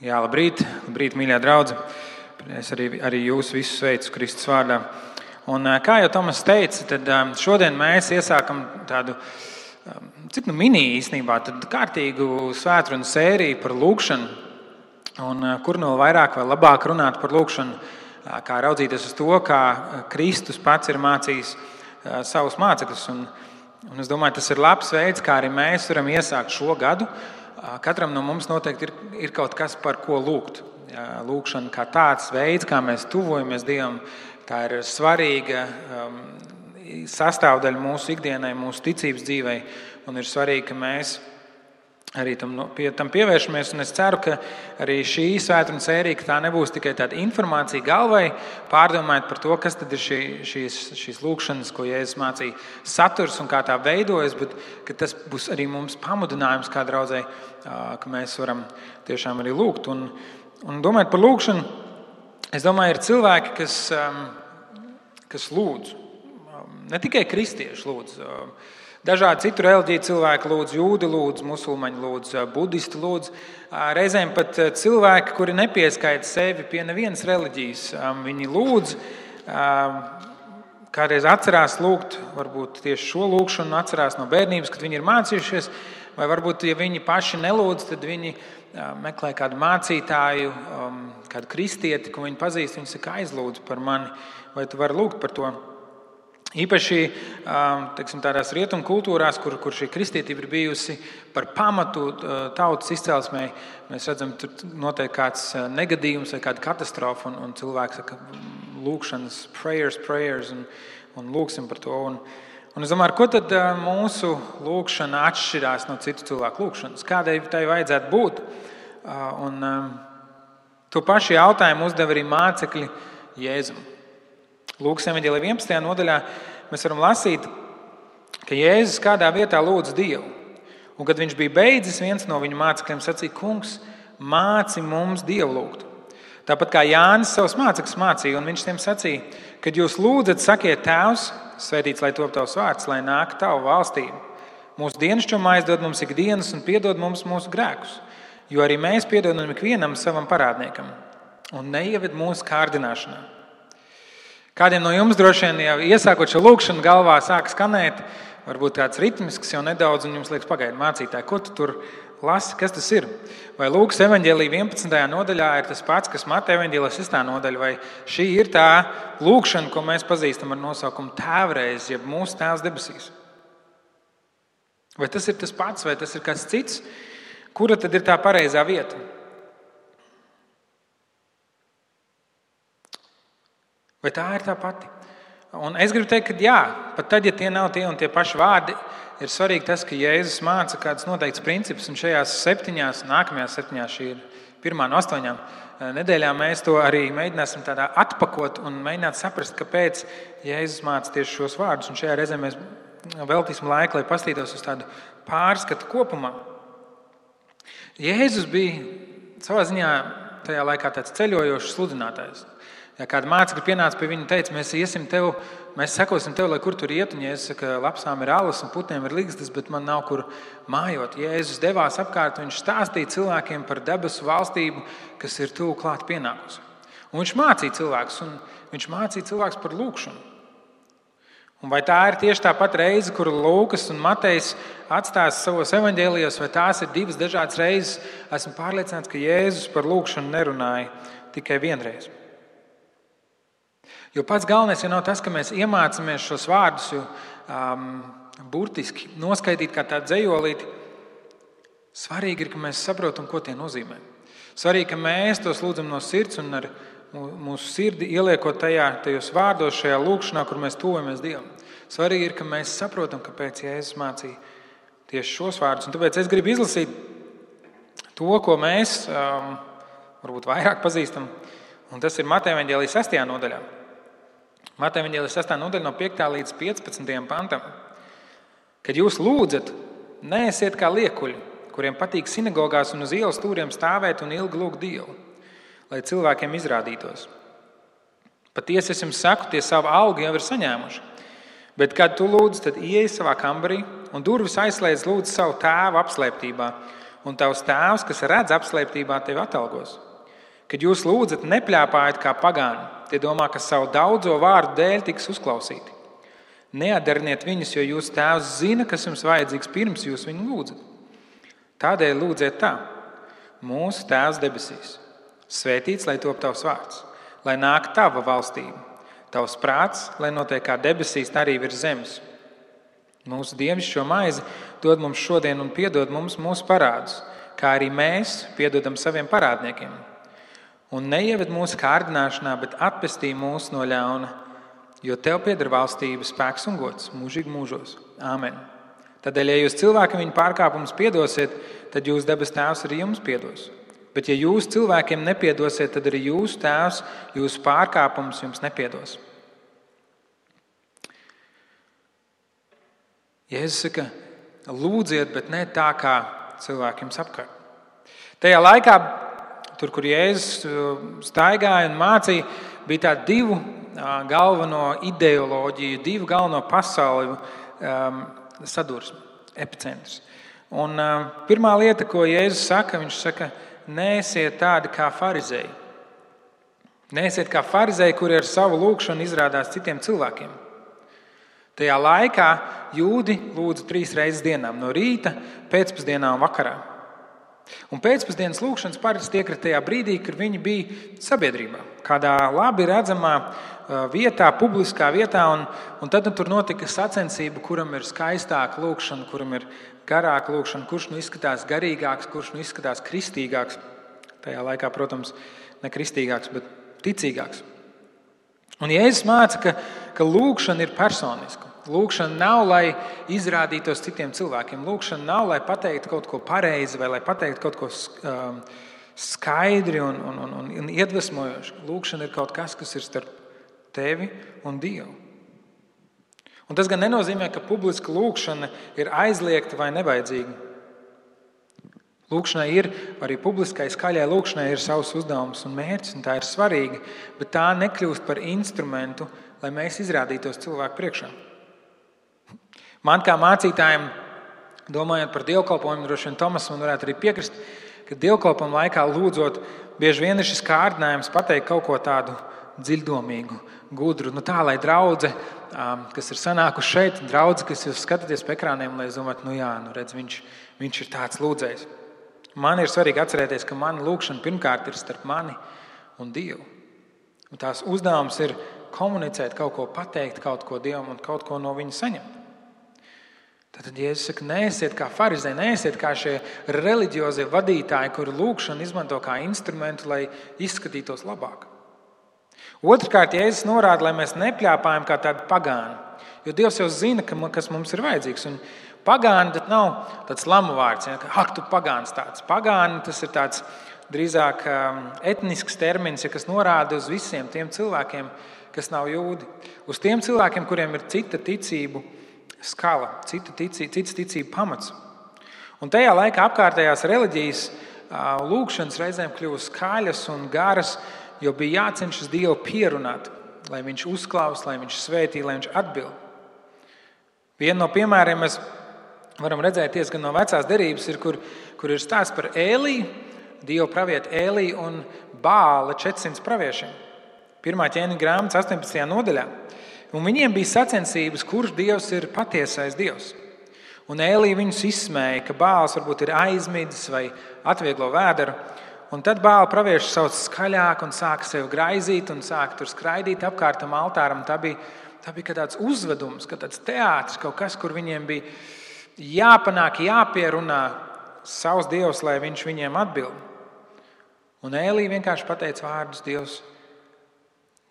Jā, labrīt, mīļā draudze. Es arī jūs visus sveicu Kristus vārdā. Un kā jau Tomas teica, tad šodien mēs iesākam tādu, cik nu mini īstenībā, tad kārtīgu svētdienu sēriju par lūkšanu. Un kur no vairāk vai labāk runāt par lūkšanu, kā raudzīties uz to, kā Kristus pats ir mācījis savus mācekļus. Un es domāju, tas ir labs veids, kā arī mēs varam iesākt šo gadu. Katram no mums noteikti ir kaut kas, par ko lūgt. Lūkšana kā tāds veids, kā mēs tuvojamies Dievam, tā ir svarīga sastāvdaļa mūsu ikdienai, mūsu ticības dzīvei, un ir svarīgi, ka mēs arī tam pievēršamies, un es ceru, ka arī šī svētdienas sērija, ka tā nebūs tikai tāda informācija galvai, pārdomājot par to, kas tad ir šīs lūkšanas, ko Jēzus mācīja, saturs un kā tā veidojas, bet ka tas būs arī mums pamudinājums kā draudzei, ka mēs varam tiešām arī lūgt. Un domājot par lūkšanu, es domāju, ir cilvēki, kas lūdz, ne tikai kristieši lūdz, dažādi citu reliģiju cilvēki lūdz, jūdi lūdz, musulmaņi lūdz, budisti lūdz. Reizēm pat cilvēki, kuri nepieskaita sevi pie nevienas reliģijas, viņi lūdz, kādreiz atcerās lūgt, varbūt tieši šo lūkšanu atcerās no bērnības, kad viņi ir mācījušies, vai varbūt, ja viņi paši nelūdz, tad viņi meklē kādu mācītāju, kādu kristieti, ko viņi pazīst, viņi saka, aizlūdz par mani, vai tu vari lūgt par to. Īpaši tādās rietumu kultūrās, kur šī kristietība ir bijusi par pamatu tautas izcelsmē, mēs redzam, tur notiek kāds negadījums vai kāda katastrofa, un cilvēks saka lūkšanas, prayers, un lūksim par to. Un es domāju, ko tad mūsu lūkšana atšķirās no citu cilvēku lūkšanas? Kādai tai vajadzētu būt? To pašu jautājumu uzdev arī mācekļi Jēzum. Lūks Ēlijā 11. nodaļā mēs varam lasīt, ka Jēzus kādā vietā lūdz Dievu. Un, kad viņš bija beidzis, viens no viņa mācekļiem sacīja, kungs, māci mums Dievu lūgt. Tāpat kā Jānis savus mācekļus mācīja, un viņš tiem sacīja, kad jūs lūdzat, sakiet Tēvs, svētīts, lai top tavs vārds, lai nāk tavu valstību. Mūsu dienascho maizi dod mums ikdienas un piedod mums mūsu grēkus, jo arī mēs piedodam ikvienam savam parādniekam. Un neieved mūsu kārdināšanā. Kādiem no jums droši vien, ja iesākot šo lūkšanu galvā sāk skanēt, varbūt tāds ritmisks jau nedaudz, un jums liekas pagaidi mācītāji, ko tu tur lasi, kas tas ir? Vai Lūks Ēlijā 11. nodaļā ir tas pats, kas Mateja Ēlijā 6. nodaļa, vai šī ir tā lūkšana, ko mēs pazīstam ar nosaukumu Tēvreiz, jeb mūsu Tēvs debesīs? Vai tas ir tas pats, vai tas ir kāds cits? Kura tad ir tā pareizā vieta? Vai tā ir tā pati? Un es gribu teikt, ka jā, pat tad, ja tie nav tie un tie paši vārdi, ir svarīgi tas, ka Jēzus māca kāds noteikts princips, un šajās nākamajās 7, šī ir 1 no 8 nedēļām, mēs to arī mēģināsim tādā atpakot un mēģināt saprast, kāpēc Jēzus māca tieši šos vārdus. Un šajā reizē mēs veltīsim laiku, lai pastītos uz tādu pārskatu kopumā. Jēzus bija savā ziņā tajā laikā tāds ceļojošs sludinātājs. Ja kāda mācekļa pienāca pie viņa un teica, mēs sekosim tev, lai kur tur iet, un Jēzus saka, lapsām ir alas un putniem ir ligzdas, bet man nav kur mājot. Jēzus devās apkārt, viņš stāstīja cilvēkiem par debesu valstību, kas ir tuvu klāt pienākusi. Un viņš mācīja cilvēkus, un viņš mācīja cilvēkus par lūkšanu. Un vai tā ir tieši tā pat reize, kuru Lūkas un Matejs atstās savos evaņģēlijos, vai tās ir 2 dažādas reizes, esmu pārliecināts, ka Jēzus par lūkšanu nerunāja tikai vienreiz. Jo pats galvenais nav tas, ka mēs iemācāmies šos vārdus, jo burtiski noskaidīt kā tādu dzejolīti. Svarīgi ir, ka mēs saprotam, ko tie nozīmē. Svarīgi, ka mēs tos lūdzam no sirds un ar mūsu sirdi ieliekot tajos vārdos šajā lūkšanā, kur mēs tuvojamies Dievam. Svarīgi ir, ka mēs saprotam, kāpēc Jēzus mācīja tieši šos vārdus. Un tāpēc es gribu izlasīt to, ko mēs varbūt vairāk pazīstam, un tas ir Mateja Evaņģēlijas 6. nodaļā. Mateja Evaņģēlijas 6. nodaļa no 5. līdz 15. pantam. Kad jūs lūdzat, neesiet kā liekuļi, kuriem patīk sinagogās un uz ielas stūriem stāvēt un ilgi lūgt Dievu, lai cilvēkiem izrādītos. Patiesi es jums saku, tie savu algu jau ir saņēmuši. Bet, kad tu lūdzi, tad ieej savā kambarī un durvis aizslēdz lūdzu savu tēvu apslēptībā un tavs tēvs, kas redz apslēptībā, tevi atalgos. Kad jūs lūdzat, nepļāpājiet kā pagāni, tie domā, ka savu daudzo vārdu dēļ tiks uzklausīti. Neadariniet viņus, jo jūsu tēvs zina, kas jums vajadzīgs pirms jūs viņu lūdzat. Tādēļ lūdziet tā: Mūsu tēvs debesīs, svētīts, lai top tavs vārds, lai nāk tava valstība, tavs prāts, lai notiek kā debesīs, tā arī virs zemes. Mūsu dievišķo maizi dod mums šodien un piedod mums mūsu parādus, kā arī mēs piedodam saviem parādniekiem. Un neieved mūsu kārdināšanā, bet atpestī mūsu no ļauna, jo tev pieder valstība, spēks un gods mūžīgi mūžos. Āmen. Tādēļ, ja jūs cilvēkiem viņu pārkāpumus piedosiet, tad jūs debes tēvs arī jums piedos. Bet ja jūs cilvēkiem nepiedosiet, tad arī jūsu tēvs, jūsu pārkāpumus jums nepiedos. Jēzus saka, lūdziet, bet ne tā, kā cilvēki jums apkārt. Tajā laikā, tur, kur Jēzus staigāja un mācīja, bija tā divu galveno ideoloģiju, divu galveno pasauli sadursmi, epicentrs. Un pirmā lieta, ko Jēzus saka, viņš saka, neesiet tādi kā farizēji. Neesiet kā farizēji, kuri ar savu lūgšanu izrādās citiem cilvēkiem. Tajā laikā jūdi lūdza 3 reizes dienām, no rīta, pēcpusdienā un vakarā. Un pēcpusdienas lūgšanas parasti iekrita tajā brīdī, kad viņi bija sabiedrībā, kādā labi redzamā vietā, publiskā vietā, un tad tur notika sacensība, kuram ir skaistāka lūgšana, kuram ir garāka lūgšana, kurš nu izskatās garīgāks, kurš nu izskatās kristīgāks. Tajā laikā, protams, ne kristīgāks, bet ticīgāks. Un Jēzus māca, ka lūgšana ir personiska. Lūgšana nav, lai izrādītos citiem cilvēkiem. Lūgšana nav, lai pateiktu kaut ko pareizi vai lai pateiktu kaut ko skaidri un iedvesmojoši. Lūgšana ir kaut kas, kas ir starp tevi un Dievu. Un tas gan nenozīmē, ka publiska lūgšana ir aizliegta vai nevajadzīga. Lūgšanai ir, arī publiskai skaļai lūgšanai ir savs uzdevums un mērķis, un tā ir svarīga, bet tā nekļūst par instrumentu, lai mēs izrādītos cilvēku priekšā. Man kā mācītājiem, domājot par dievkalpojumu, droši vien Tomas man varētu arī piekrist, ka dievkalpojumu laikā lūdzot, bieži vien ir šis kārdinājums pateikt kaut ko tādu dziļdomīgu, gudru, tā, lai draudze, kas ir sanākuši šeit, draudze, kas jūs skatāties pa ekrāniem, lai domāt, redz, viņš ir tāds lūdzējs. Man ir svarīgi atcerēties, ka mana lūgšana pirmkārt ir starp mani un Dievu. Un tās uzdevums ir komunicēt, kaut ko pateikt, kaut ko Dievam un kaut ko no viņa saņemt. Tad Jēzus saka, neesiet kā farizēji, neesiet kā šie reliģiozie vadītāji, kuri lūgšanu izmanto kā instrumentu, lai izskatītos labāk. Otrkārt, Jēzus norāda, lai mēs nepļāpājam kā tādi pagāni, jo Dievs jau zina, kas mums ir vajadzīgs. Un pagāni nav tāds lamu vārds, ka tu pagāns tāds. Pagāni tas ir tāds drīzāk etnisks termins, kas norāda uz visiem tiem cilvēkiem, kas nav jūdi. Uz tiem cilvēkiem, kuriem ir cita ticību skala, cits ticība pamats. Un tajā laikā apkārtējās reliģijas lūkšanas reizēm kļuva skaļas un garas, jo bija jācenšas Dievu pierunāt, lai viņš uzklaus, lai viņš svētī, lai viņš atbild. Viena no piemēriem mēs varam redzēt diezgan no vecās derības, ir, kur ir stāsts par Ēliju, Dievu pravietu Ēliju un Bāla 400 praviešiem. 1. Ķēniņa grāmatas 18. nodaļā. Un viņiem bija sacensības, kurš Dievs ir patiesais Dievs. Un Ēlija viņus izsmēja, ka Bāls varbūt ir aizmidzis vai atvieglo vēderu. Un tad Bāla pravieši sauc skaļāk un sāka sevi graizīt un sāka tur skraidīt apkārtam altāram. Tā bija kā tāds uzvedums, kā tāds teātris, kaut kas, kur viņiem bija jāpanāk, jāpierunā savs Dievs, lai viņš viņiem atbild. Un Ēlija vienkārši pateica vārdus: Dievs,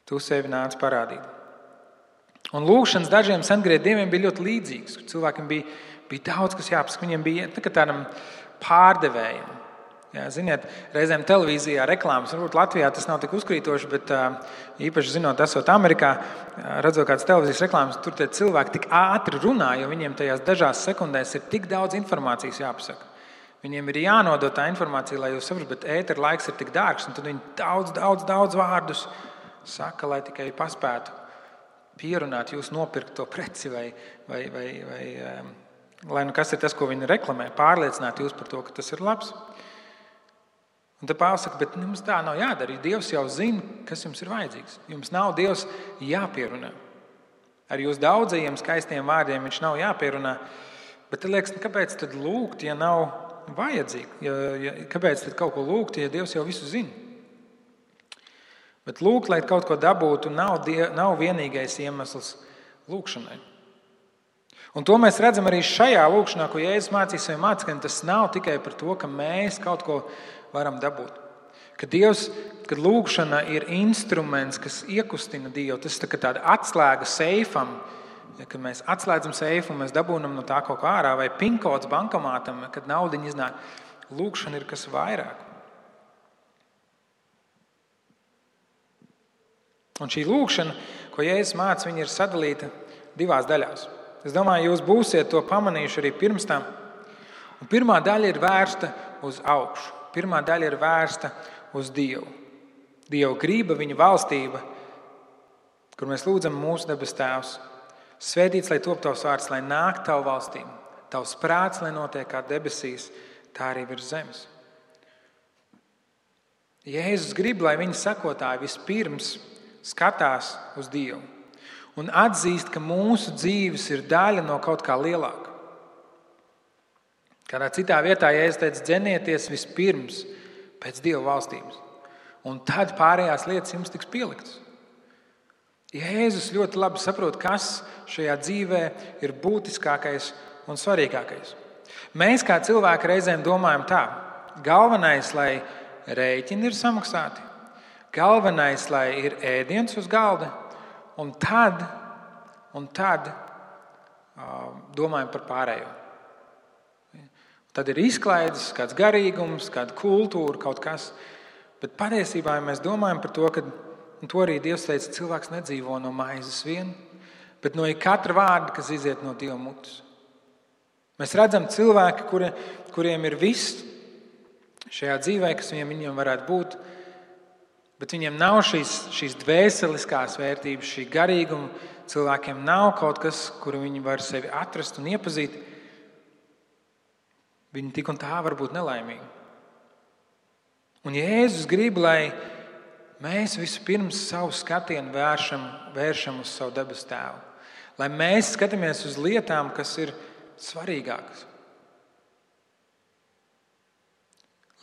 tu sevi nāc parādīt. Un lūkšanas dažiem sengriet dieviem bija ļoti līdzīgs. Cilvēkiem bija daudz, kas jāpasaka. Viņiem bija tādam pārdevējiem. Jā, ziniet, reizēm televīzijā reklāmas, varbūt Latvijā tas nav tik uzkrītoši, bet īpaši zinot, esot Amerikā, redzot kādas televīzijas reklāmas, tur tie cilvēki tik ātri runā, jo viņiem tajās dažās sekundēs ir tik daudz informācijas jāpasaka. Viņiem ir jānodot tā informācija, lai jūs saprastu, bet ētera laiks ir tik dārgs, un tad viņi daudz vārdus saka, lai tikai paspētu pierunāt, jūs nopirkt to preci vai Lai nu kas ir tas, ko viņi reklamē, pārliecināt jūs par to, ka tas ir labs. Un te Pāvils saka, bet mums tā nav jādara. Dievs jau zina, kas jums ir vajadzīgs. Jums nav Dievs jāpierunā. Ar jūs daudzajiem skaistiem vārdiem viņš nav jāpierunā. Bet te liekas, kāpēc tad lūgt, ja nav vajadzīgi? Kāpēc tad kaut ko lūgt, ja Dievs jau visu zina? Bet lūgt, lai kaut ko dabūtu, nav vienīgais iemesls lūkšanai. Un to mēs redzam arī šajā lūkšanā, ko Jēzus mācīja saviem mācekļiem. Tas nav tikai par to, ka mēs kaut ko varam dabūt. Kad lūkšana ir instruments, kas iekustina Dievu, tas ir tāda atslēga seifam. Kad mēs atslēdzam seifu un mēs dabūnam no tā kaut kā ārā, vai pinkots bankomātam, kad naudiņa iznāk, lūkšana ir kas vairāk. Un šī lūkšana, ko Jēzus māca, viņa ir sadalīta divās daļās. Es domāju, jūs būsiet to pamanījuši arī pirms tam. Un pirmā daļa ir vērsta uz augšu. Pirmā daļa ir vērsta uz Dievu. Dieva grība, viņa valstība, kur mēs lūdzam mūsu debes tēvs. Svētīts, lai top tavs vārds, lai nāk tavu valstīm. Tavs prāts, lai notiek kā debesīs, tā arī virs zemes. Jēzus grib, lai viņa sekotāji vispirms skatās uz Dievu. Un atzīst, ka mūsu dzīves ir daļa no kaut kā lielāka. Kādā citā vietā, ja es teicu, dzenieties vispirms pēc Dieva valstības. Un tad pārējās lietas jums tiks pieliktas. Jēzus ļoti labi saprot, kas šajā dzīvē ir būtiskākais un svarīgākais. Mēs kā cilvēki reizēm domājam tā. Galvenais, lai rēķini ir samaksāti. Galvenais, lai ir ēdiens uz galda. Un tad domājam par pārējo. Tad ir izklaides, kāds garīgums, kāda kultūra, kaut kas. Bet patiesībā mēs domājam par to, ka to arī Dievs teica, cilvēks nedzīvo no maizes vien, bet no katra vārda, kas iziet no Dieva mutes. Mēs redzam cilvēki, kuriem ir viss šajā dzīvē, kas viņiem varētu būt, bet viņiem nav šīs dvēseliskās vērtības, šī garīguma. Cilvēkiem nav kaut kas, kuru viņi var sevi atrast un iepazīt. Viņi tik un tā var būt nelaimīgi. Un Jēzus grib, lai mēs vispirms savu skatienu vēršam uz savu debes tēvu. Lai mēs skatāmies uz lietām, kas ir svarīgākas.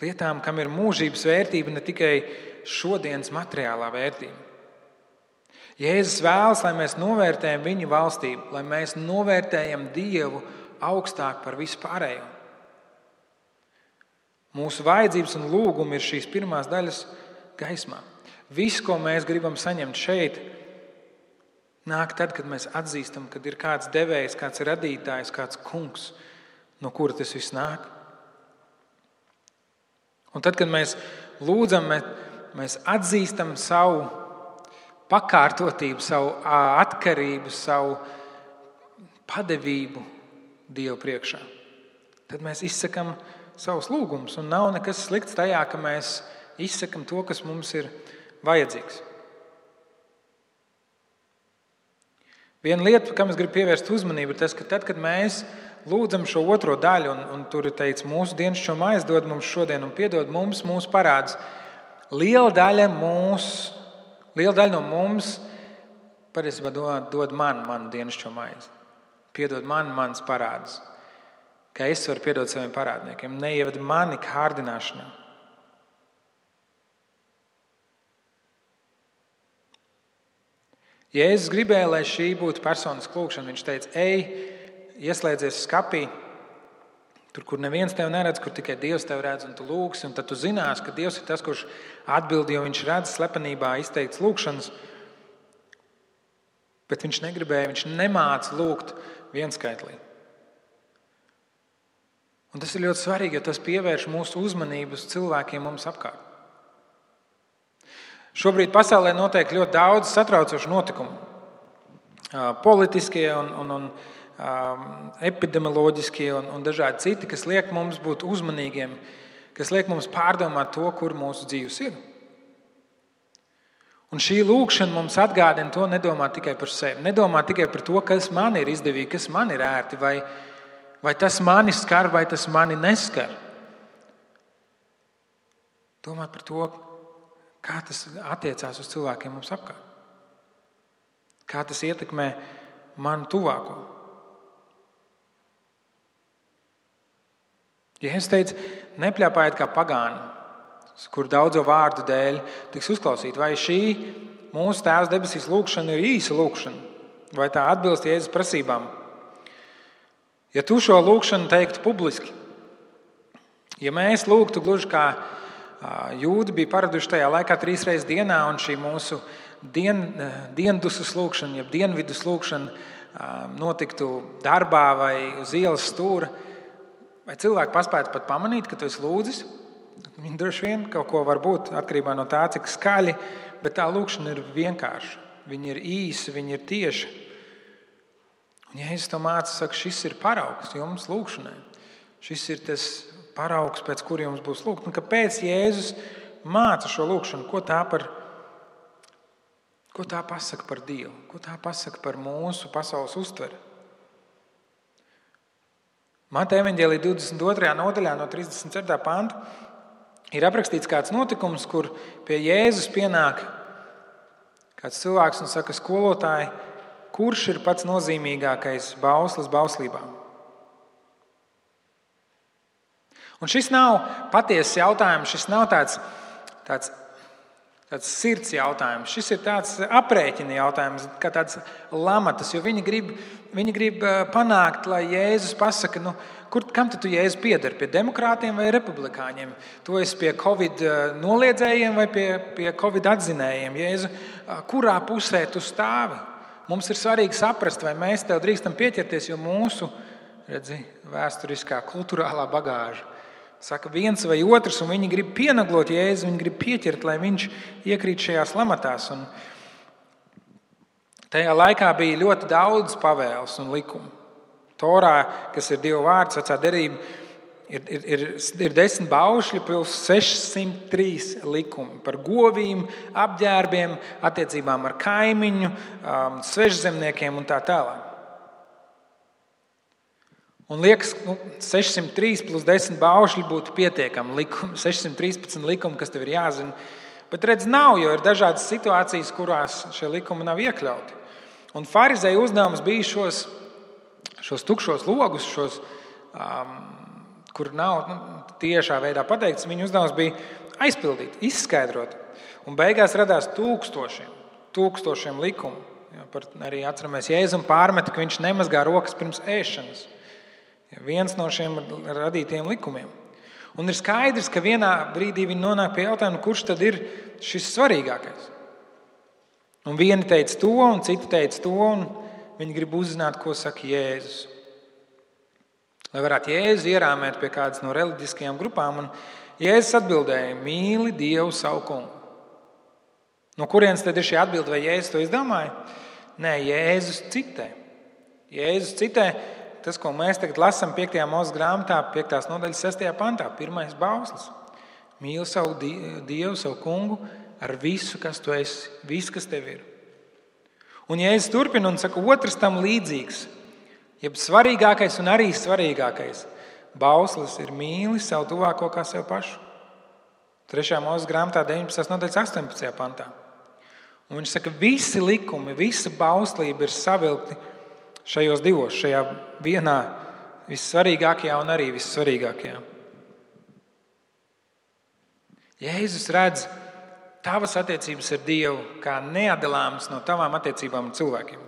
Lietām, kam ir mūžības vērtība, ne tikai šodienas materiālā vērtība. Jēzus vēlas, lai mēs novērtējam viņu valstību, lai mēs novērtējam Dievu augstāk par vispārējo. Mūsu vajadzības un lūgumi ir šīs pirmās daļas gaismā. Viss, ko mēs gribam saņemt šeit, nāk tad, kad mēs atzīstam, kad ir kāds devējs, kāds radītājs, kāds kungs, no kura tas viss nāk. Un tad, kad mēs lūdzam, mēs atzīstam savu pakārtotību, savu atkarību, savu padevību Dievu priekšā. Tad mēs izsakam savus lūgumus, un nav nekas slikts tajā, ka mēs izsakam to, kas mums ir vajadzīgs. Viena lieta, kam es gribu pievērst uzmanību, ir tas, ka tad, kad mēs lūdzam šo otro daļu, un tur ir teicis, mūsu dienasčom aizdod mums šodien un piedod mums mūsu parādus, Liela daļa no mums patiesībā dod man manu dienasčo maizi. Piedod man manas parādus. Kā es varu piedot saviem parādniekiem. Neieved mani kārdināšanā. Jēzus gribēja, lai šī būtu personiska lūkšana. Viņš teica, ieslēdzies skapī. Tur, kur neviens tev neredz, kur tikai Dievs tev redz, un tu lūksi, un tad tu zinās, ka Dievs ir tas, kurš atbild, jo viņš redz slepenībā izteikts lūkšanas. Bet viņš negribēja, viņš nemāca lūgt vienskaitlī. Un tas ir ļoti svarīgi, jo tas pievērš mūsu uzmanību uz cilvēkiem mums apkārt. Šobrīd pasaulē notiek ļoti daudz satraucošu notikumu. Politiskie un epidemioloģiskie un dažādi citi, kas liek mums būt uzmanīgiem, kas liek mums pārdomāt to, kur mūsu dzīves ir. Un šī lūkšana mums atgādina to nedomāt tikai par sevi, nedomāt tikai par to, kas man ir izdevīgi, kas man ir ērti, vai, vai tas mani skar, vai tas mani neskar. Domāt par to, kā tas attiecās uz cilvēkiem mums apkārt. Kā tas ietekmē manu tuvāko. Jēzus teica, nepļāpājiet kā pagāni, kur daudzo vārdu dēļ tiks uzklausīt. Vai šī mūsu Tēvs debesīs lūkšana ir īsa lūkšana? Vai tā atbilst Jēzus prasībām? Ja tu šo lūkšanu teiktu publiski, ja mēs lūgtu gluži kā jūdi bija paraduši tajā laikā 3 reizes dienā, un šī mūsu diendusas lūkšana, jeb dienvidus lūkšana notiktu darbā vai uz ielas stūra, vai cilvēki paspētu pat pamanīt, ka tu esi lūdzis? Viņi droši vien kaut ko var būt, atkarībā no tā, cik skaļi, bet tā lūkšana ir vienkārša. Viņa ir īsa, viņa ir tieša. Un Jēzus to māca, saka, šis ir paraugs jums lūkšanai. Šis ir tas paraugs, pēc kur jums būs lūgt. Un kāpēc Jēzus māca šo lūkšanu? Ko tā pasaka par Dievu? Ko tā pasaka par mūsu pasaules uztveri? Mateja evaņģēlijā 22. nodaļā no 34. panta ir aprakstīts kāds notikums, kur pie Jēzus pienāk kāds cilvēks un saka, skolotāji, kurš ir pats nozīmīgākais bauslis bauslībā? Un šis nav patiesas jautājums, šis nav tāds sirds jautājums, šis ir tāds aprēķina jautājums, kā tāds lamatas, jo viņi grib panākt, lai Jēzus pasaka, kam tad tu Jēzus piedari, pie demokrātiem vai republikāņiem? Tu esi pie Covid noliedzējiem vai pie Covid atzinējiem? Jēzu, kurā pusē tu stāvi? Mums ir svarīgi saprast, vai mēs tev drīkstam pieķerties, jo mūsu vēsturiskā, kulturālā bagāža saka viens vai otrs, un viņi grib pienaglot Jēzu, viņi grib pieķert, lai viņš iekrīt šajās lamatās. Un tajā laikā bija ļoti daudz pavēles un likumu. Torā, kas ir 2 vārdi, vecā derība, ir 10 baušļi plus 603 likumi par govīm, apģērbiem, attiecībām ar kaimiņu, svešzemniekiem un tā tālāk. Un liekas, 603 plus 10 baušļi būtu pietiekami likumi, 613 likumi, kas tev ir jāzina. Bet redz, nav, jo ir dažādas situācijas, kurās šie likumi nav iekļauti. Un farizēju uzdevums bija šos tukšos logus, kur nav tiešā veidā pateikts, viņu uzdevums bija aizpildīt, izskaidrot. Un beigās radās tūkstošiem likumu. Arī atceramies Jēzum pārmeta, ka viņš nemazgā rokas pirms ēšanas. Viens no šiem radītiem likumiem. Un ir skaidrs, ka vienā brīdī viņi nonāk pie jautājuma, kurš tad ir šis svarīgākais. Un vieni teica to, un citi teica to, un viņi grib uzzināt, ko saka Jēzus. Lai varētu Jēzu ierāmēt pie kādas no reliģiskajām grupām, un Jēzus atbildēja, mīli Dievu savu kungu. No kurienes tad ir šī atbilde, vai Jēzus to izdomāja? Nē, Jēzus citē, tas, ko mēs tagad lasām 5. Mūzes grāmatā, 5. nodaļas 6. pantā, 1. bauslis. Mīli savu Dievu, savu kungu ar visu, kas tu esi, visu, kas tev ir. Un Jēzus turpina un saka, otrs tam līdzīgs, jeb svarīgākais un arī svarīgākais bauslis ir mīli savu tuvāko kā sev pašu. 3. Mūzes grāmatā, 19. nodaļas 18. pantā. Un viņš saka, visi likumi, visa bauslība ir savilkti šajos divos, šajā vienā vissvarīgākajā un arī vissvarīgākajā. Jēzus redz tavas attiecības ar Dievu kā neatdalāmas no tavām attiecībām ar cilvēkiem.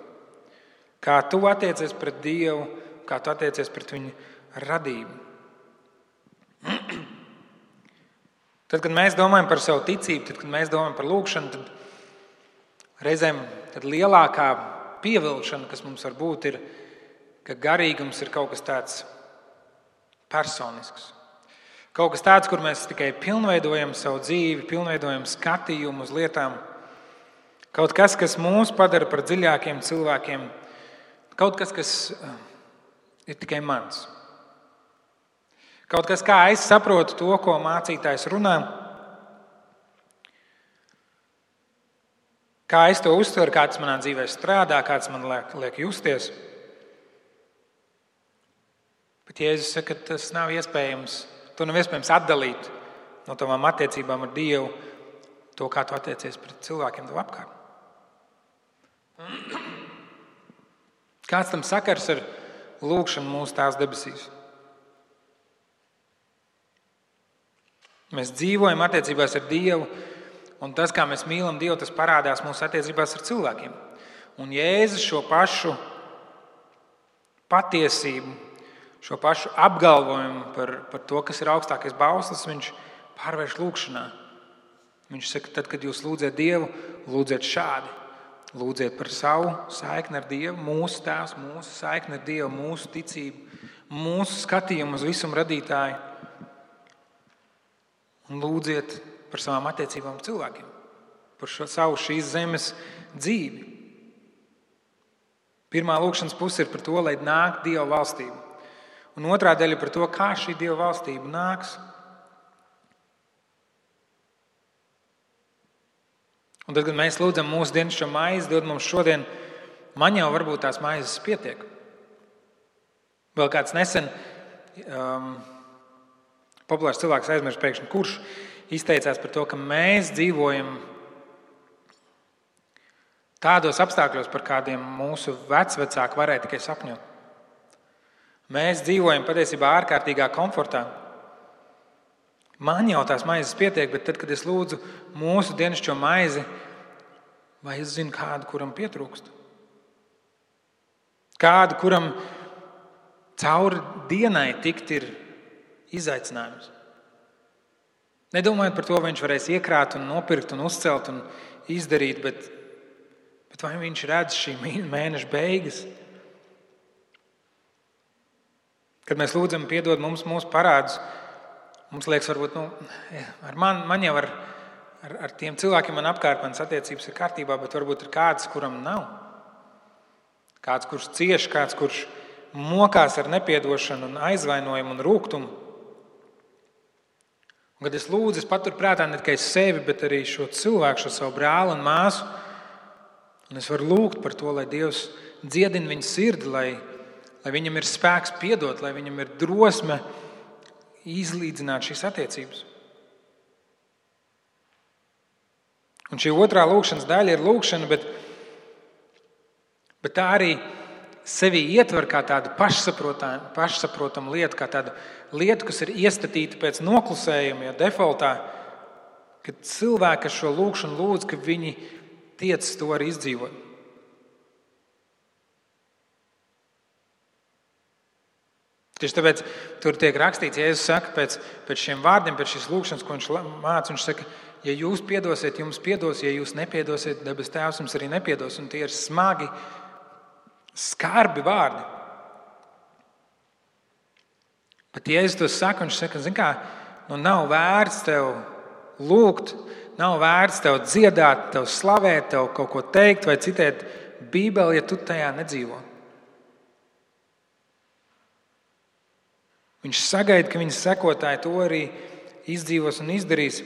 Kā tu attiecies pret Dievu, kā tu attiecies pret viņu radību. Tad, kad mēs domājam par savu ticību, tad, kad mēs domājam par lūkšanu, tad reizēm lielākā pievilkšana, kas mums var būt, ir, ka garīgums ir kaut kas tāds personisks. Kaut kas tāds, kur mēs tikai pilnveidojam savu dzīvi, pilnveidojam skatījumu uz lietām. Kaut kas, kas mūs padara par dziļākiem cilvēkiem. Kaut kas, kas ir tikai mans. Kaut kas, kā es saprotu to, ko mācītājs runā. Kā es to uztveru, kā tas manā dzīvē strādā, kā tas man liek justies. Bet Jēzus saka, ka tas nav iespējams. To nav iespējams atdalīt no tavām attiecībām ar Dievu, to, kā tu attiecies pret cilvēkiem tev apkārt. Kāds tam sakars ar lūkšanu mūsu tās debesīs? Mēs dzīvojam attiecībās ar Dievu, un tas, kā mēs mīlam Dievu, tas parādās mūsu attiecībās ar cilvēkiem. Un Jēzus šo pašu patiesību, šo pašu apgalvojumu par to, kas ir augstākais bauslis, viņš pārvērš lūkšanā. Viņš saka, tad, kad jūs lūdziet Dievu, lūdziet šādi. Lūdziet par savu saikni ar Dievu, mūsu tēvs, mūsu saikni ar Dievu, mūsu ticību, mūsu skatījumu uz visumu radītāju. Un lūdziet par savām attiecībām ar cilvēkiem, par savu šīs zemes dzīvi. Pirmā lūkšanas puse ir par to, lai nāk Dieva valstība. Un otrā daļa par to, kā šī Dieva valstība nāks. Un tad, kad mēs lūdzam mūsu dienas šo maizi, dod mums šodien, man jau varbūt tās maizes pietiek. Vēl kāds nesen populārs cilvēks aizmirst pēkšņi, kurš izteicās par to, ka mēs dzīvojam tādos apstākļos, par kādiem mūsu vecvecāki varēja tikai sapņot. Mēs dzīvojam patiesībā ārkārtīgā komfortā. Man jau tās maizes pietiek, bet tad, kad es lūdzu mūsu dienascho maizi, vai es zinu kādu, kuram pietrūkst? Kādu, kuram cauri dienai tikt ir izaicinājums? Nedomājot par to, vai viņš varēs iekrāt un nopirkt un uzcelt un izdarīt, bet vai viņš redz šī mēneša beigas? Kad mēs lūdzam piedod mums mūsu parādus, mums liekas, varbūt, ar man jau ar tiem cilvēkiem man apkārt, manas attiecības ir kārtībā, bet varbūt ir kāds, kuram nav. Kāds, kurš cieš, kāds, kurš mokās ar nepiedošanu un aizvainojumu un rūgtumu. Un, kad es lūdzu, es paturu prātā ne tikai sevi, bet arī šo cilvēku, šo savu brāli un māsu. Un es varu lūgt par to, lai Dievs dziedina viņu sirdi, lai viņam ir spēks piedot, lai viņam ir drosme izlīdzināt šīs attiecības. Un šī otrā lūkšanas daļa ir lūkšana, bet tā arī sevi ietver kā tādu pašsaprotamu lietu, kā tādu lietu, kas ir iestatīta pēc noklusējuma, ja defaultā, ka cilvēki, kas šo lūkšanu lūdz, ka viņi tiec to arī izdzīvot. Tieši tāpēc tur tiek rakstīts, Jēzus saka pēc šiem vārdiem, pēc šīs lūkšanas, ko viņš māca, viņš saka, ja jūs piedosiet, jums piedos, ja jūs nepiedosiet, debes tēvs jums arī nepiedos. Un tie ir smagi, skarbi vārdi. Bet Jēzus to saka, viņš saka, zin kā, nav vērts tev lūgt, nav vērts tev dziedāt, tev slavēt, tev kaut ko teikt vai citēt Bībeli, ja tu tajā nedzīvo. Viņš sagaida, ka viņas sekotāji to arī izdzīvos un izdarīs.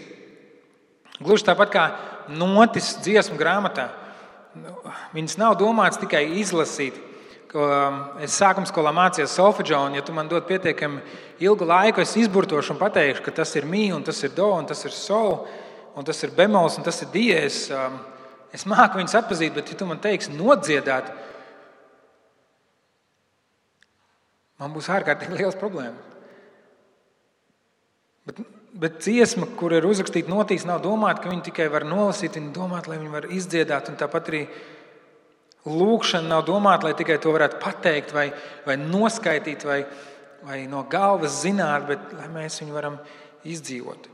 Gluži tāpat kā notis dziesmu grāmatā. Viņas nav domāts tikai izlasīt. Es sākuma skolā mācījos solfedžo, un ja tu man dod pietiekami ilgu laiku, es izburtošu un pateikšu, ka tas ir mī, un tas ir do, un tas ir sol, un tas ir bemols, un tas ir diez. Es māku viņus atpazīt, bet ja tu man teiksi nodziedāt, man būs ārkārtīgi liels problēmas. Bet dziesma, kur ir uzrakstīta notīs, nav domāta, ka viņi tikai var nolasīt, viņi domāt, lai viņi var izdziedāt. Un tāpat arī lūkšana nav domāta, lai tikai to varētu pateikt vai noskaitīt vai no galvas zināt, bet lai mēs viņu varam izdzīvot,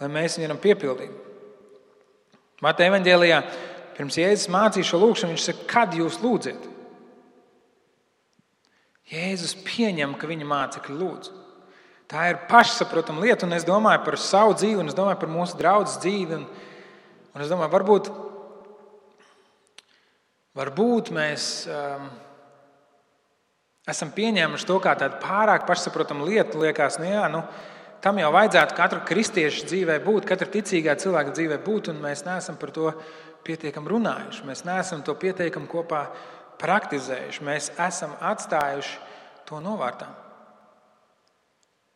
lai mēs viņu varam piepildīt. Mateja evanģēlijā pirms Jēzus mācīja šo lūkšanu, viņš saka, kad jūs lūdziet? Jēzus pieņem, ka viņa mācekļi lūdz. Tā ir pašsaprotama lieta, un es domāju par savu dzīvi, un es domāju par mūsu draudzes dzīvi. Un es domāju, varbūt mēs esam pieņēmuši to kā tādu pārāk pašsaprotamu lietu. Liekas, tam jau vajadzētu katru kristiešu dzīvē būt, katra ticīgā cilvēka dzīvē būt, un mēs neesam par to pietiekam runājuši. Mēs neesam to pietiekam kopā praktizējuši, mēs esam atstājuši to novārtā.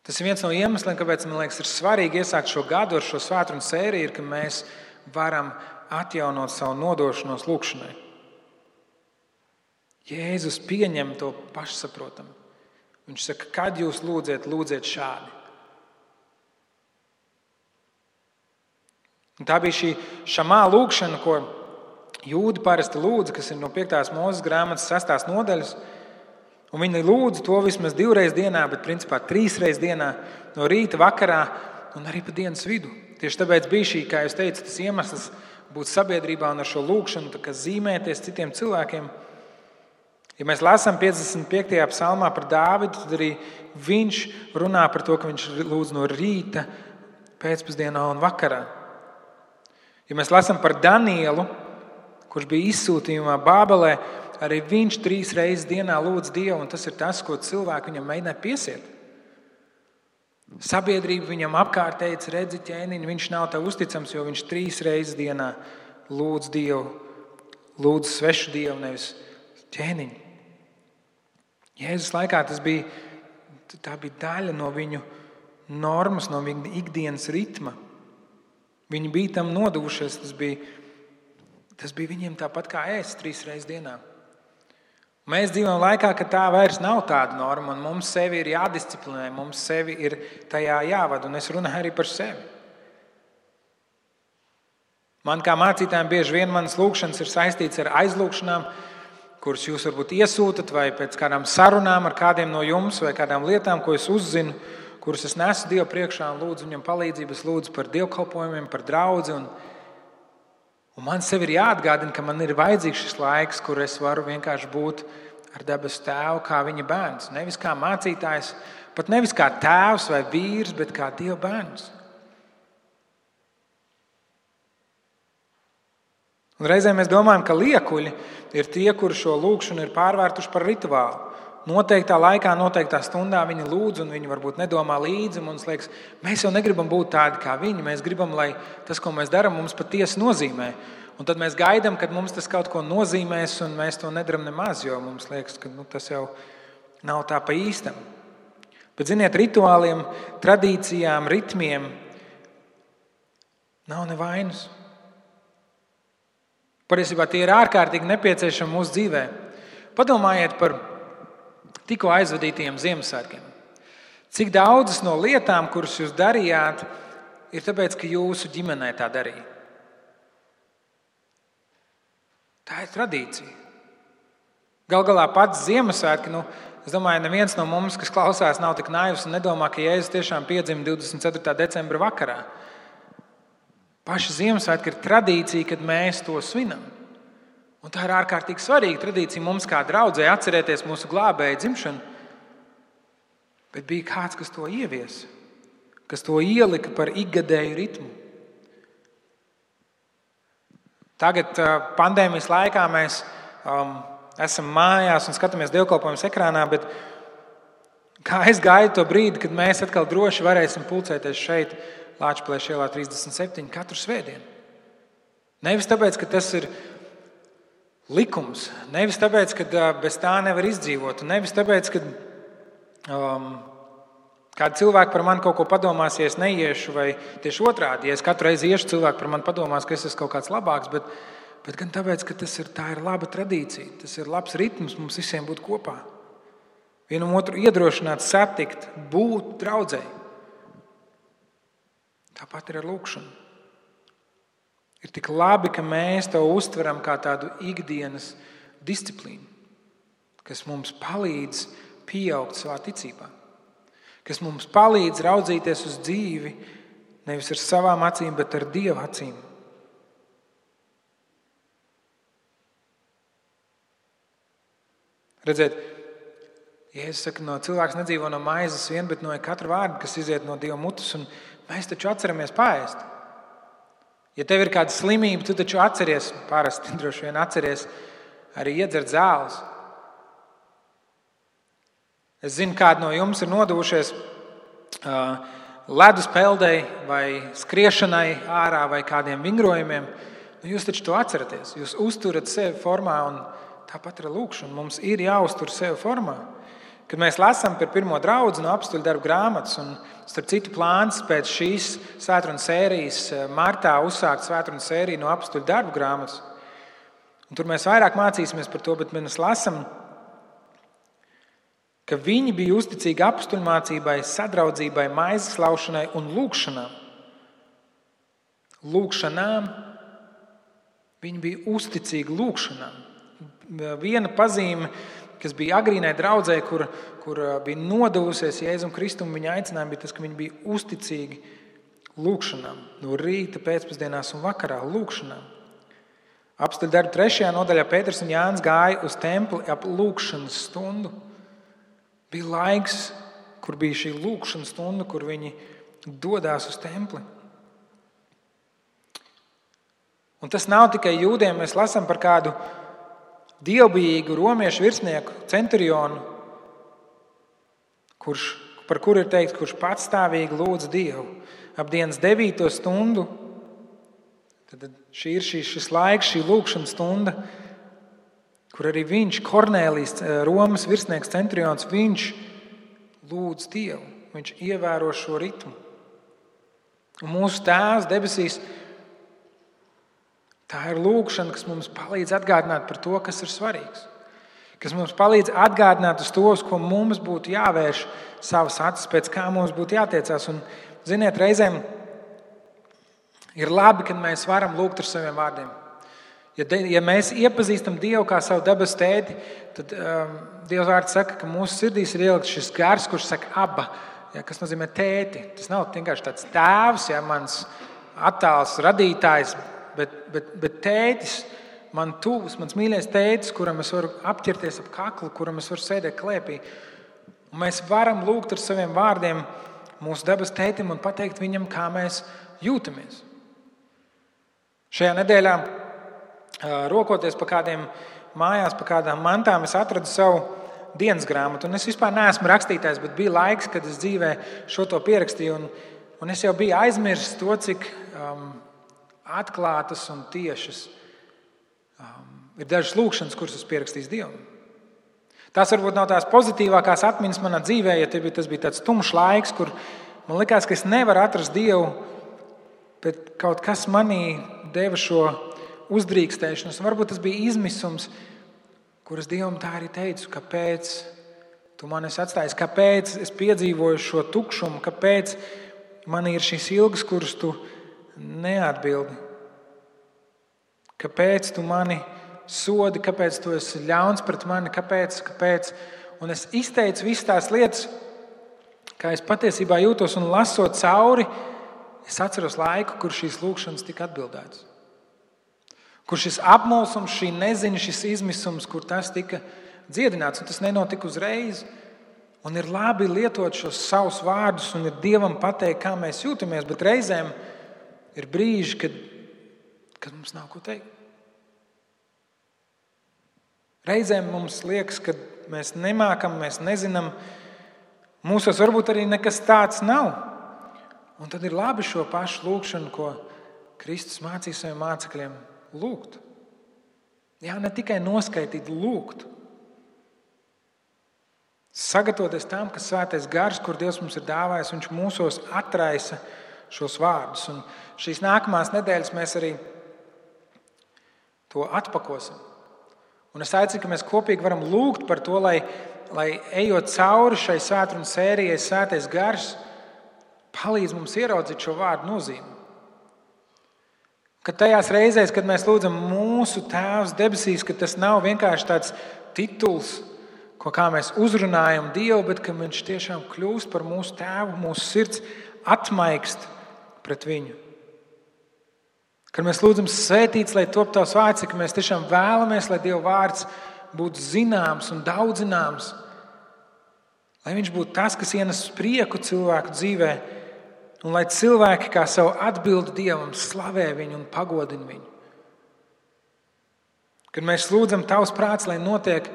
Tas ir viens no iemesliem, kāpēc, man liekas, ir svarīgi iesākt šo gadu ar šo svētrumu sēriju, ir, ka mēs varam atjaunot savu nodošanos lūkšanai. Jēzus pieņem to pašsaprotamu. Viņš saka, kad jūs lūdziet, lūdziet šādi. Un tā bija šī šamā lūkšana, ko jūdi parasti lūdza, kas ir no 5. Mūzes grāmatas 6. Nodaļas. Un viņi lūdza to vismaz 2 reizes dienā, bet principā 3 reizes dienā, no rīta, vakarā un arī pa dienas vidu. Tieši tāpēc bija šī, kā jūs teicat, tas iemesls būt sabiedrībā un ar šo lūkšanu, tā kā zīmēties citiem cilvēkiem. Ja mēs lasām 55. psalmā par Dāvidu, tad arī viņš runā par to, ka viņš lūdz no rīta, pēcpusdienā un vakarā. Ja mēs lasām par Danielu, kurš bija izsūtījumā Bābelē, arī viņš 3 reizes dienā lūdz Dievu, un tas ir tas, ko cilvēki viņam mēģināja piesiet. Sabiedrība viņam apkārt teica, redzi ķēniņi, viņš nav tā uzticams, jo viņš 3 reizes dienā lūdz Dievu, lūdz svešu Dievu, nevis ķēniņi. Jēzus laikā tā bija daļa no viņu normas, no viņu ikdienas ritma. Viņi bija tam nodevušies, tas bija viņiem tāpat kā ēst 3 reizes dienā. Mēs dzīvojam laikā, ka tā vairs nav tāda norma, un mums sevi ir jādisciplinē, mums sevi ir tajā jāvada, un es runāju arī par sevi. Man kā mācītājiem bieži vien manas lūkšanas ir saistīts ar aizlūkšanām, kuras jūs varbūt iesūtat, vai pēc kādām sarunām ar kādiem no jums, vai kādām lietām, ko es uzzinu, kurus es nesu Dievu priekšā un lūdzu viņam palīdzību, es lūdzu par dievkalpojumiem, par draudzi. Un man sev ir jāatgādina, ka man ir vajadzīgs šis laiks, kur es varu vienkārši būt ar debesu tēvu kā viņa bērns. Nevis kā mācītājs, pat nevis kā tēvs vai vīrs, bet kā Dieva bērns. Un reizē mēs domājam, ka liekuļi ir tie, kuri šo lūkšanu ir pārvērtuši par rituālu. Noteiktā laikā, noteiktā stundā viņi lūdz, un viņi varbūt nedomā līdzi. Mums liekas, mēs jau negribam būt tādi kā viņi. Mēs gribam, lai tas, ko mēs darām, mums patiesi nozīmē. Un tad mēs gaidām, kad mums tas kaut ko nozīmēs, un mēs to nedaram nemaz, jo mums liekas, ka tas jau nav tā pa īstam. Bet, ziniet, rituāliem, tradīcijām, ritmiem nav nevainas. Patiesībā tie ir ārkārtīgi nepieciešami mūsu dzīvē. Padomājiet par tikko aizvadītajiem Ziemassvētkiem. Cik daudzas no lietām, kuras jūs darījāt, ir tāpēc, ka jūsu ģimenē tā darīja. Tā ir tradīcija. Galu galā pats Ziemassvētki, es domāju, neviens no mums, kas klausās, nav tik naivs un nedomā, ka Jēzus tiešām piedzima 24. decembra vakarā. Paši Ziemassvētki ir tradīcija, kad mēs to svinam. Un tā ir ārkārtīgi svarīga tradīcija mums kā draudzē atcerēties mūsu glābēju dzimšanu. Bet bija kāds, kas to ieviesa, kas to ielika par ikgadēju ritmu. Tagad pandēmijas laikā mēs esam mājās un skatāmies dievkalpojumus ekrānā, bet kā es gaidu to brīdi, kad mēs atkal droši varēsim pulcēties šeit, Lāčplēša ielā 37, katru svētdienu. Nevis tāpēc, ka tas ir likums. Nevis tāpēc, ka bez tā nevar izdzīvot. Nevis tāpēc, ka kādi cilvēki par mani kaut ko padomās, ja es neiešu, vai tieši otrādi, ja es katru reizi iešu, cilvēki par mani padomās, ka es esmu kaut kāds labāks, bet gan tāpēc, ka tā ir laba tradīcija, tas ir labs ritms mums visiem būt kopā. Vienam otru iedrošināt, satikt, būt draudzē. Tāpat ir ar lūkšanu. Ir tik labi, ka mēs to uztveram kā tādu ikdienas disciplīnu, kas mums palīdz pieaugt savā ticībā, kas mums palīdz raudzīties uz dzīvi nevis ar savām acīm, bet ar Dieva acīm. Redziet, Jēzus saka, no cilvēks nedzīvo no maizes vien, bet no katra vārda, kas iziet no Dieva mutes, un mēs taču atceramies paēst. Ja tev ir kāda slimība, tu taču atceries, parasti droši vien atceries, arī iedzert zāles. Es zinu, kādi no jums ir nodevušies ledus peldei vai skriešanai ārā vai kādiem vingrojumiem. Jūs taču to atceraties. Jūs uzturat sevi formā, un tāpat ar lūkšanu. Mums ir jāuztur sevi formā. Kad mēs lasām par pirmo draudzi no apstuļu darbu grāmatas, un starp citu plāns pēc šīs svētrunas sērijas martā uzsākt svētrunas sēriju no apstuļu darbu grāmatas, un tur mēs vairāk mācīsimies par to, bet mēs lasām, ka viņi bija uzticīgi apstuļmācībai, sadraudzībai, maizes laušanai un lūkšanām. Lūkšanām, viņi bija uzticīgi lūkšanām. Viena pazīme, kas bija agrīnai draudzē, kur bija nodevusies Jēzum Kristum, viņa aicinājumi bija tas, ka viņi bija uzticīgi lūkšanām. No rīta, pēcpusdienās un vakarā lūkšanām. Apstuļu darbu 3. nodaļā Pēters un Jānis gāja uz templi ap lūkšanas stundu. Bija laiks, kur bija šī lūkšanas stunda, kur viņi dodās uz templi. Un tas nav tikai jūdiem, mēs lasām par kādu dievbijīgu romiešu virsnieku, centurionu, par kuru ir teikts, kurš patstāvīgi lūdz Dievu. Ap dienas 9. stundu, tad šī ir šis laiks, šī lūkšanas stunda, kur arī viņš, Kornēlijs, Romas virsnieks centurions, viņš lūdz Dievu, viņš ievēro šo ritmu. Un mūsu Tēvs debesīs, tā ir lūkšana, kas mums palīdz atgādināt par to, kas ir svarīgs. Kas mums palīdz atgādināt uz tos, ko mums būtu jāvērš savas acis, pēc kā mums būtu jātiecās. Un, ziniet, reizēm ir labi, kad mēs varam lūgt ar saviem vārdiem. Ja mēs iepazīstam Dievu kā savu debesu tēti, tad Dievs vārds saka, ka mūsu sirdīs ir ielikt šis gars, kurš saka aba, kas nozīmē tēti. Tas nav vienkārši tāds tēvs, mans attēls radītājs, bet tētis, man tūs, mans mīļais tētis, kuram es varu apķerties ap kaklu, kuram es varu sēdēt klēpī. Un mēs varam lūgt ar saviem vārdiem mūsu dabas tētim un pateikt viņam, kā mēs jūtamies. Šajā nedēļā, rokoties pa kādiem mājās, pa kādām mantām, es atradu savu dienas grāmatu. Un es vispār neesmu rakstītājs, bet bija laiks, kad es dzīvē šo to pierakstīju. Un es jau biju aizmirsis to, cik atklātas un tiešas ir dažas lūkšanas, kuras es pierakstīju Dievam. Tās varbūt nav tās pozitīvākās atmiņas manā dzīvē, ja tas bija tāds tumšs laiks, kur man likās, ka es nevaru atrast Dievu, bet kaut kas manī deva šo uzdrīkstēšanos. Varbūt tas bija izmisums, kuras Dievam tā arī teicu, kāpēc tu man esi atstājis, kāpēc es piedzīvoju šo tukšumu, kāpēc manī ir šīs ilgas, kuras tu neatbildi. Kāpēc tu mani sodi, kāpēc tu esi ļauns pret mani, kāpēc? Un es izteicu visas tās lietas, kā es patiesībā jūtos, un lasot cauri, es atceros laiku, kur šīs lūkšanas tika atbildētas. Kur šis apmulsums, šī neziņa, šis izmisums, kur tas tika dziedināts, un tas nenotika uzreiz. Un ir labi lietot šos savus vārdus un ir Dievam pateikt, kā mēs jūtamies, bet reizēm ir brīži, kad mums nav ko teikt. Reizēm mums liekas, ka mēs nemākam, mēs nezinām. Mūsos varbūt arī nekas tāds nav. Un tad ir labi šo pašu lūkšanu, ko Kristus mācīja saviem mācekļiem lūgt. Jā, ne tikai noskaitīt, lūgt. Sagatavoties tam, ka Svētais Gars, kur Dievs mums ir dāvājis, viņš mūsos atraisa šos vārdus. Un šīs nākamās nedēļas mēs arī to atpakosim. Un es aicinu, ka mēs kopīgi varam lūgt par to, lai ejot cauri šai svētrunas sērijai, Svētais Gars palīdz mums ieraudzīt šo vārdu nozīmi. Kad tajās reizēs, kad mēs lūdzam mūsu Tēvs debesīs, ka tas nav vienkārši tāds tituls, ko kā mēs uzrunājam Dievu, bet ka viņš tiešām kļūst par mūsu Tēvu, mūsu sirds atmaikst pret viņu. Kad mēs lūdzam svētīts, lai top tavs vārds, ka mēs tiešām vēlamies, lai Dieva vārds būtu zināms un daudzināms, lai viņš būtu tas, kas ienes prieku cilvēku dzīvē, un lai cilvēki kā savu atbildi Dievam slavē viņu un pagodina viņu. Kad mēs lūdzam tavs prāts, lai notiek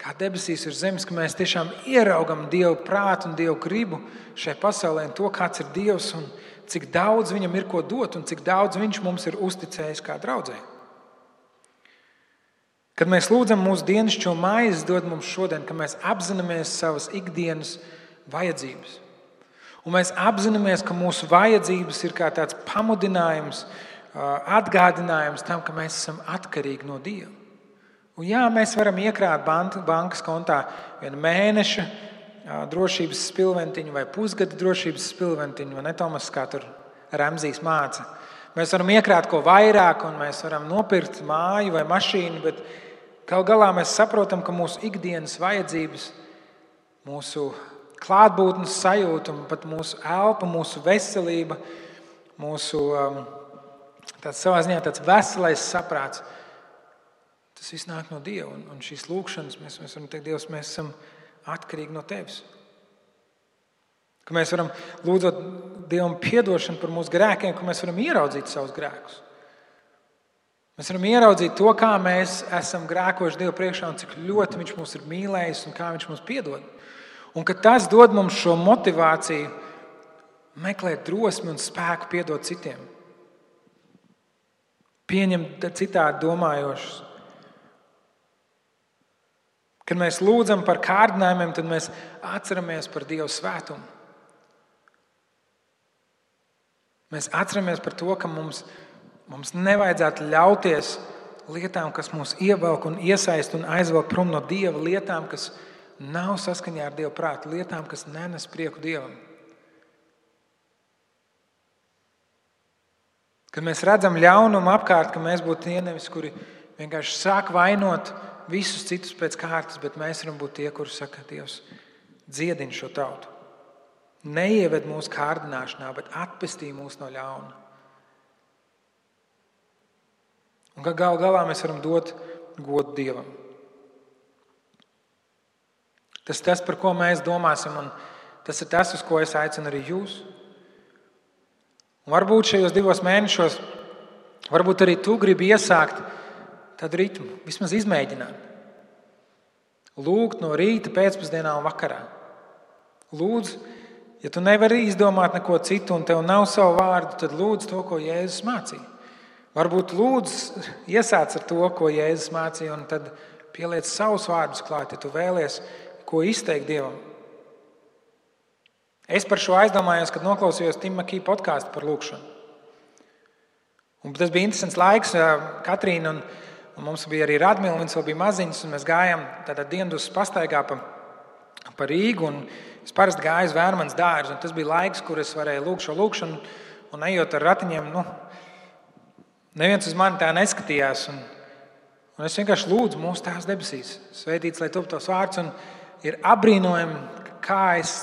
kā debesīs ir zemes, ka mēs tiešām ieraugam Dievu prātu un Dievu gribu šai pasaulē un to, kāds ir Dievs un cik daudz viņam ir ko dot un cik daudz viņš mums ir uzticējis kā draudzē. Kad mēs lūdzam mūsu dienascho maizi, dod mums šodien, ka mēs apzināmies savas ikdienas vajadzības. Un mēs apzināmies, ka mūsu vajadzības ir kā tāds pamudinājums, atgādinājums tam, ka mēs esam atkarīgi no Dieva. Un jā, mēs varam iekrāt bankas kontā vienu mēneša drošības spilventiņu vai pusgada drošības spilventiņu, vai ne, Tomas, kā tur Ramzīs māca. Mēs varam iekrāt ko vairāk un mēs varam nopirkt māju vai mašīnu, bet gal galā mēs saprotam, ka mūsu ikdienas vajadzības, mūsu klātbūtnes sajūta, pat mūsu elpa, mūsu veselība, mūsu savā ziņā tāds veselais saprāts, tas viss nāk no Dieva. Un šīs lūkšanas, mēs varam teikt, Dievs, mēs esam atkarīgi no Tevis. Ka mēs varam lūdzot Dievam piedošanu par mūsu grēkiem, ka mēs varam ieraudzīt savus grēkus. Mēs varam ieraudzīt to, kā mēs esam grēkojuši Dievu priekšā un cik ļoti Viņš mūs ir mīlējis un kā Viņš mūs piedod. Un ka tas dod mums šo motivāciju meklēt drosmi un spēku piedot citiem. Pieņemt citādi domājošus. Kad mēs lūdzam par kārdinājumiem, tad mēs atceramies par Dieva svētumu. Mēs atceramies par to, ka mums nevajadzētu ļauties lietām, kas mūs ievelk un iesaist un aizvelk prom no Dieva, lietām, kas nav saskaņā ar Dieva prātu, lietām, kas nenes prieku Dievam. Kad mēs redzam ļaunumu apkārt, ka mēs būtu tie nevis, kuri vienkārši sāk vainot visus citus pēc kārtas, bet mēs varam būt tie, kuri saka, Dievs, dziedini šo tautu. Neieved mūsu kārdināšanā, bet atpestī mūs no ļauna. Un kā galā mēs varam dot godu Dievam. Tas, par ko mēs domāsim, un tas ir tas, uz ko es aicinu arī jūs. Un varbūt šajos 2 mēnešos, varbūt arī tu gribi iesākt tādu ritmu, vismaz izmēģināt. Lūgt no rīta, pēcpusdienā un vakarā. Lūdz, ja tu nevari izdomāt neko citu un tev nav savu vārdu, tad lūdz to, ko Jēzus mācīja. Varbūt lūdz iesāc ar to, ko Jēzus mācīja, un tad pieliec savus vārdus klāt, ja tu vēlies, ko izteikt Dievam. Es par šo aizdomājos, kad noklausījos Tim Mackie podcastu par lūkšanu. Un tas bija interesants laiks, Katrīna un mums bija arī Radmila, un viņš vēl bija maziņas, un mēs gājām tādā dienas pastaigā pa Rīgu, un es parasti gāju uz Vērmanas dārzu, un tas bija laiks, kur es varēju lūgt šo lūkšanu, un ejot ar ratiņiem, neviens uz mani tā neskatījās, un es vienkārši lūdzu mūsu tās debesīs, svētīts, lai top tos vārds, un ir apbrīnojami, kā es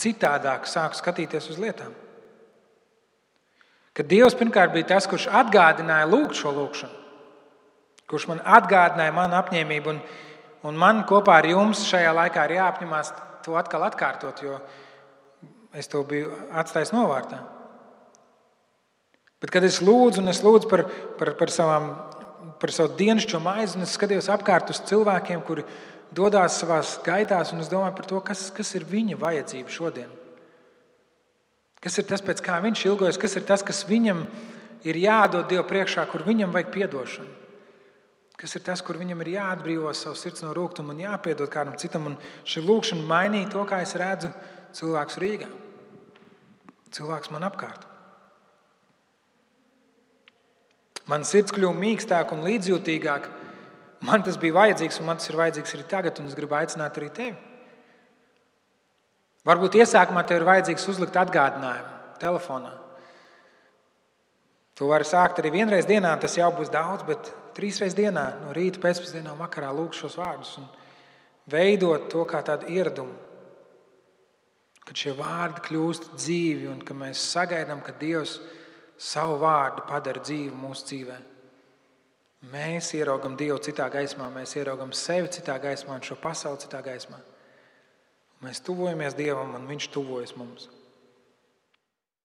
citādāk sāku skatīties uz lietām. Kad Dievs pirmkārt bija tas, kurš atgādināja lūgt šo lūkšanu, kurš man atgādināja manu apņēmību, un man kopā ar jums šajā laikā ir jāapņemās to atkal atkārtot, jo es to biju atstājis novārtā. Bet kad es lūdzu par savu dienascho maizi, un es skatījos apkārt uz cilvēkiem, kuri dodās savās gaitās, un es domāju par to, kas ir viņa vajadzība šodien. Kas ir tas, pēc kā viņš ilgojas, kas ir tas, kas viņam ir jādod Dievu priekšā, kur viņam vajag piedošanu. Kas ir tas, kur viņam ir jāatbrīvo savu sirds no rūgtuma un jāpiedod kādam citam. Un šī lūkšana mainīja to, kā es redzu cilvēks Rīgā. Cilvēks man apkārt. Man sirds kļuva mīkstāk un līdzjūtīgāk. Man tas bija vajadzīgs un man tas ir vajadzīgs arī tagad, un es gribu aicināt arī tevi. Varbūt iesākumā tev ir vajadzīgs uzlikt atgādinājumu telefonā. Tu vari sākt arī 1 reiz dienā, tas jau būs daudz, bet 3 reizes dienā, no rīta, pēcpusdienā un vakarā lūgt šos vārdus un veidot to kā tādu ieradumu, kad šie vārdi kļūst dzīvi un ka mēs sagaidām, ka Dievs savu vārdu padara dzīvi mūsu dzīvē. Mēs ieraugam Dievu citā gaismā, mēs ieraugam sevi citā gaismā un šo pasauli citā gaismā. Mēs tuvojamies Dievam un Viņš tuvojas mums.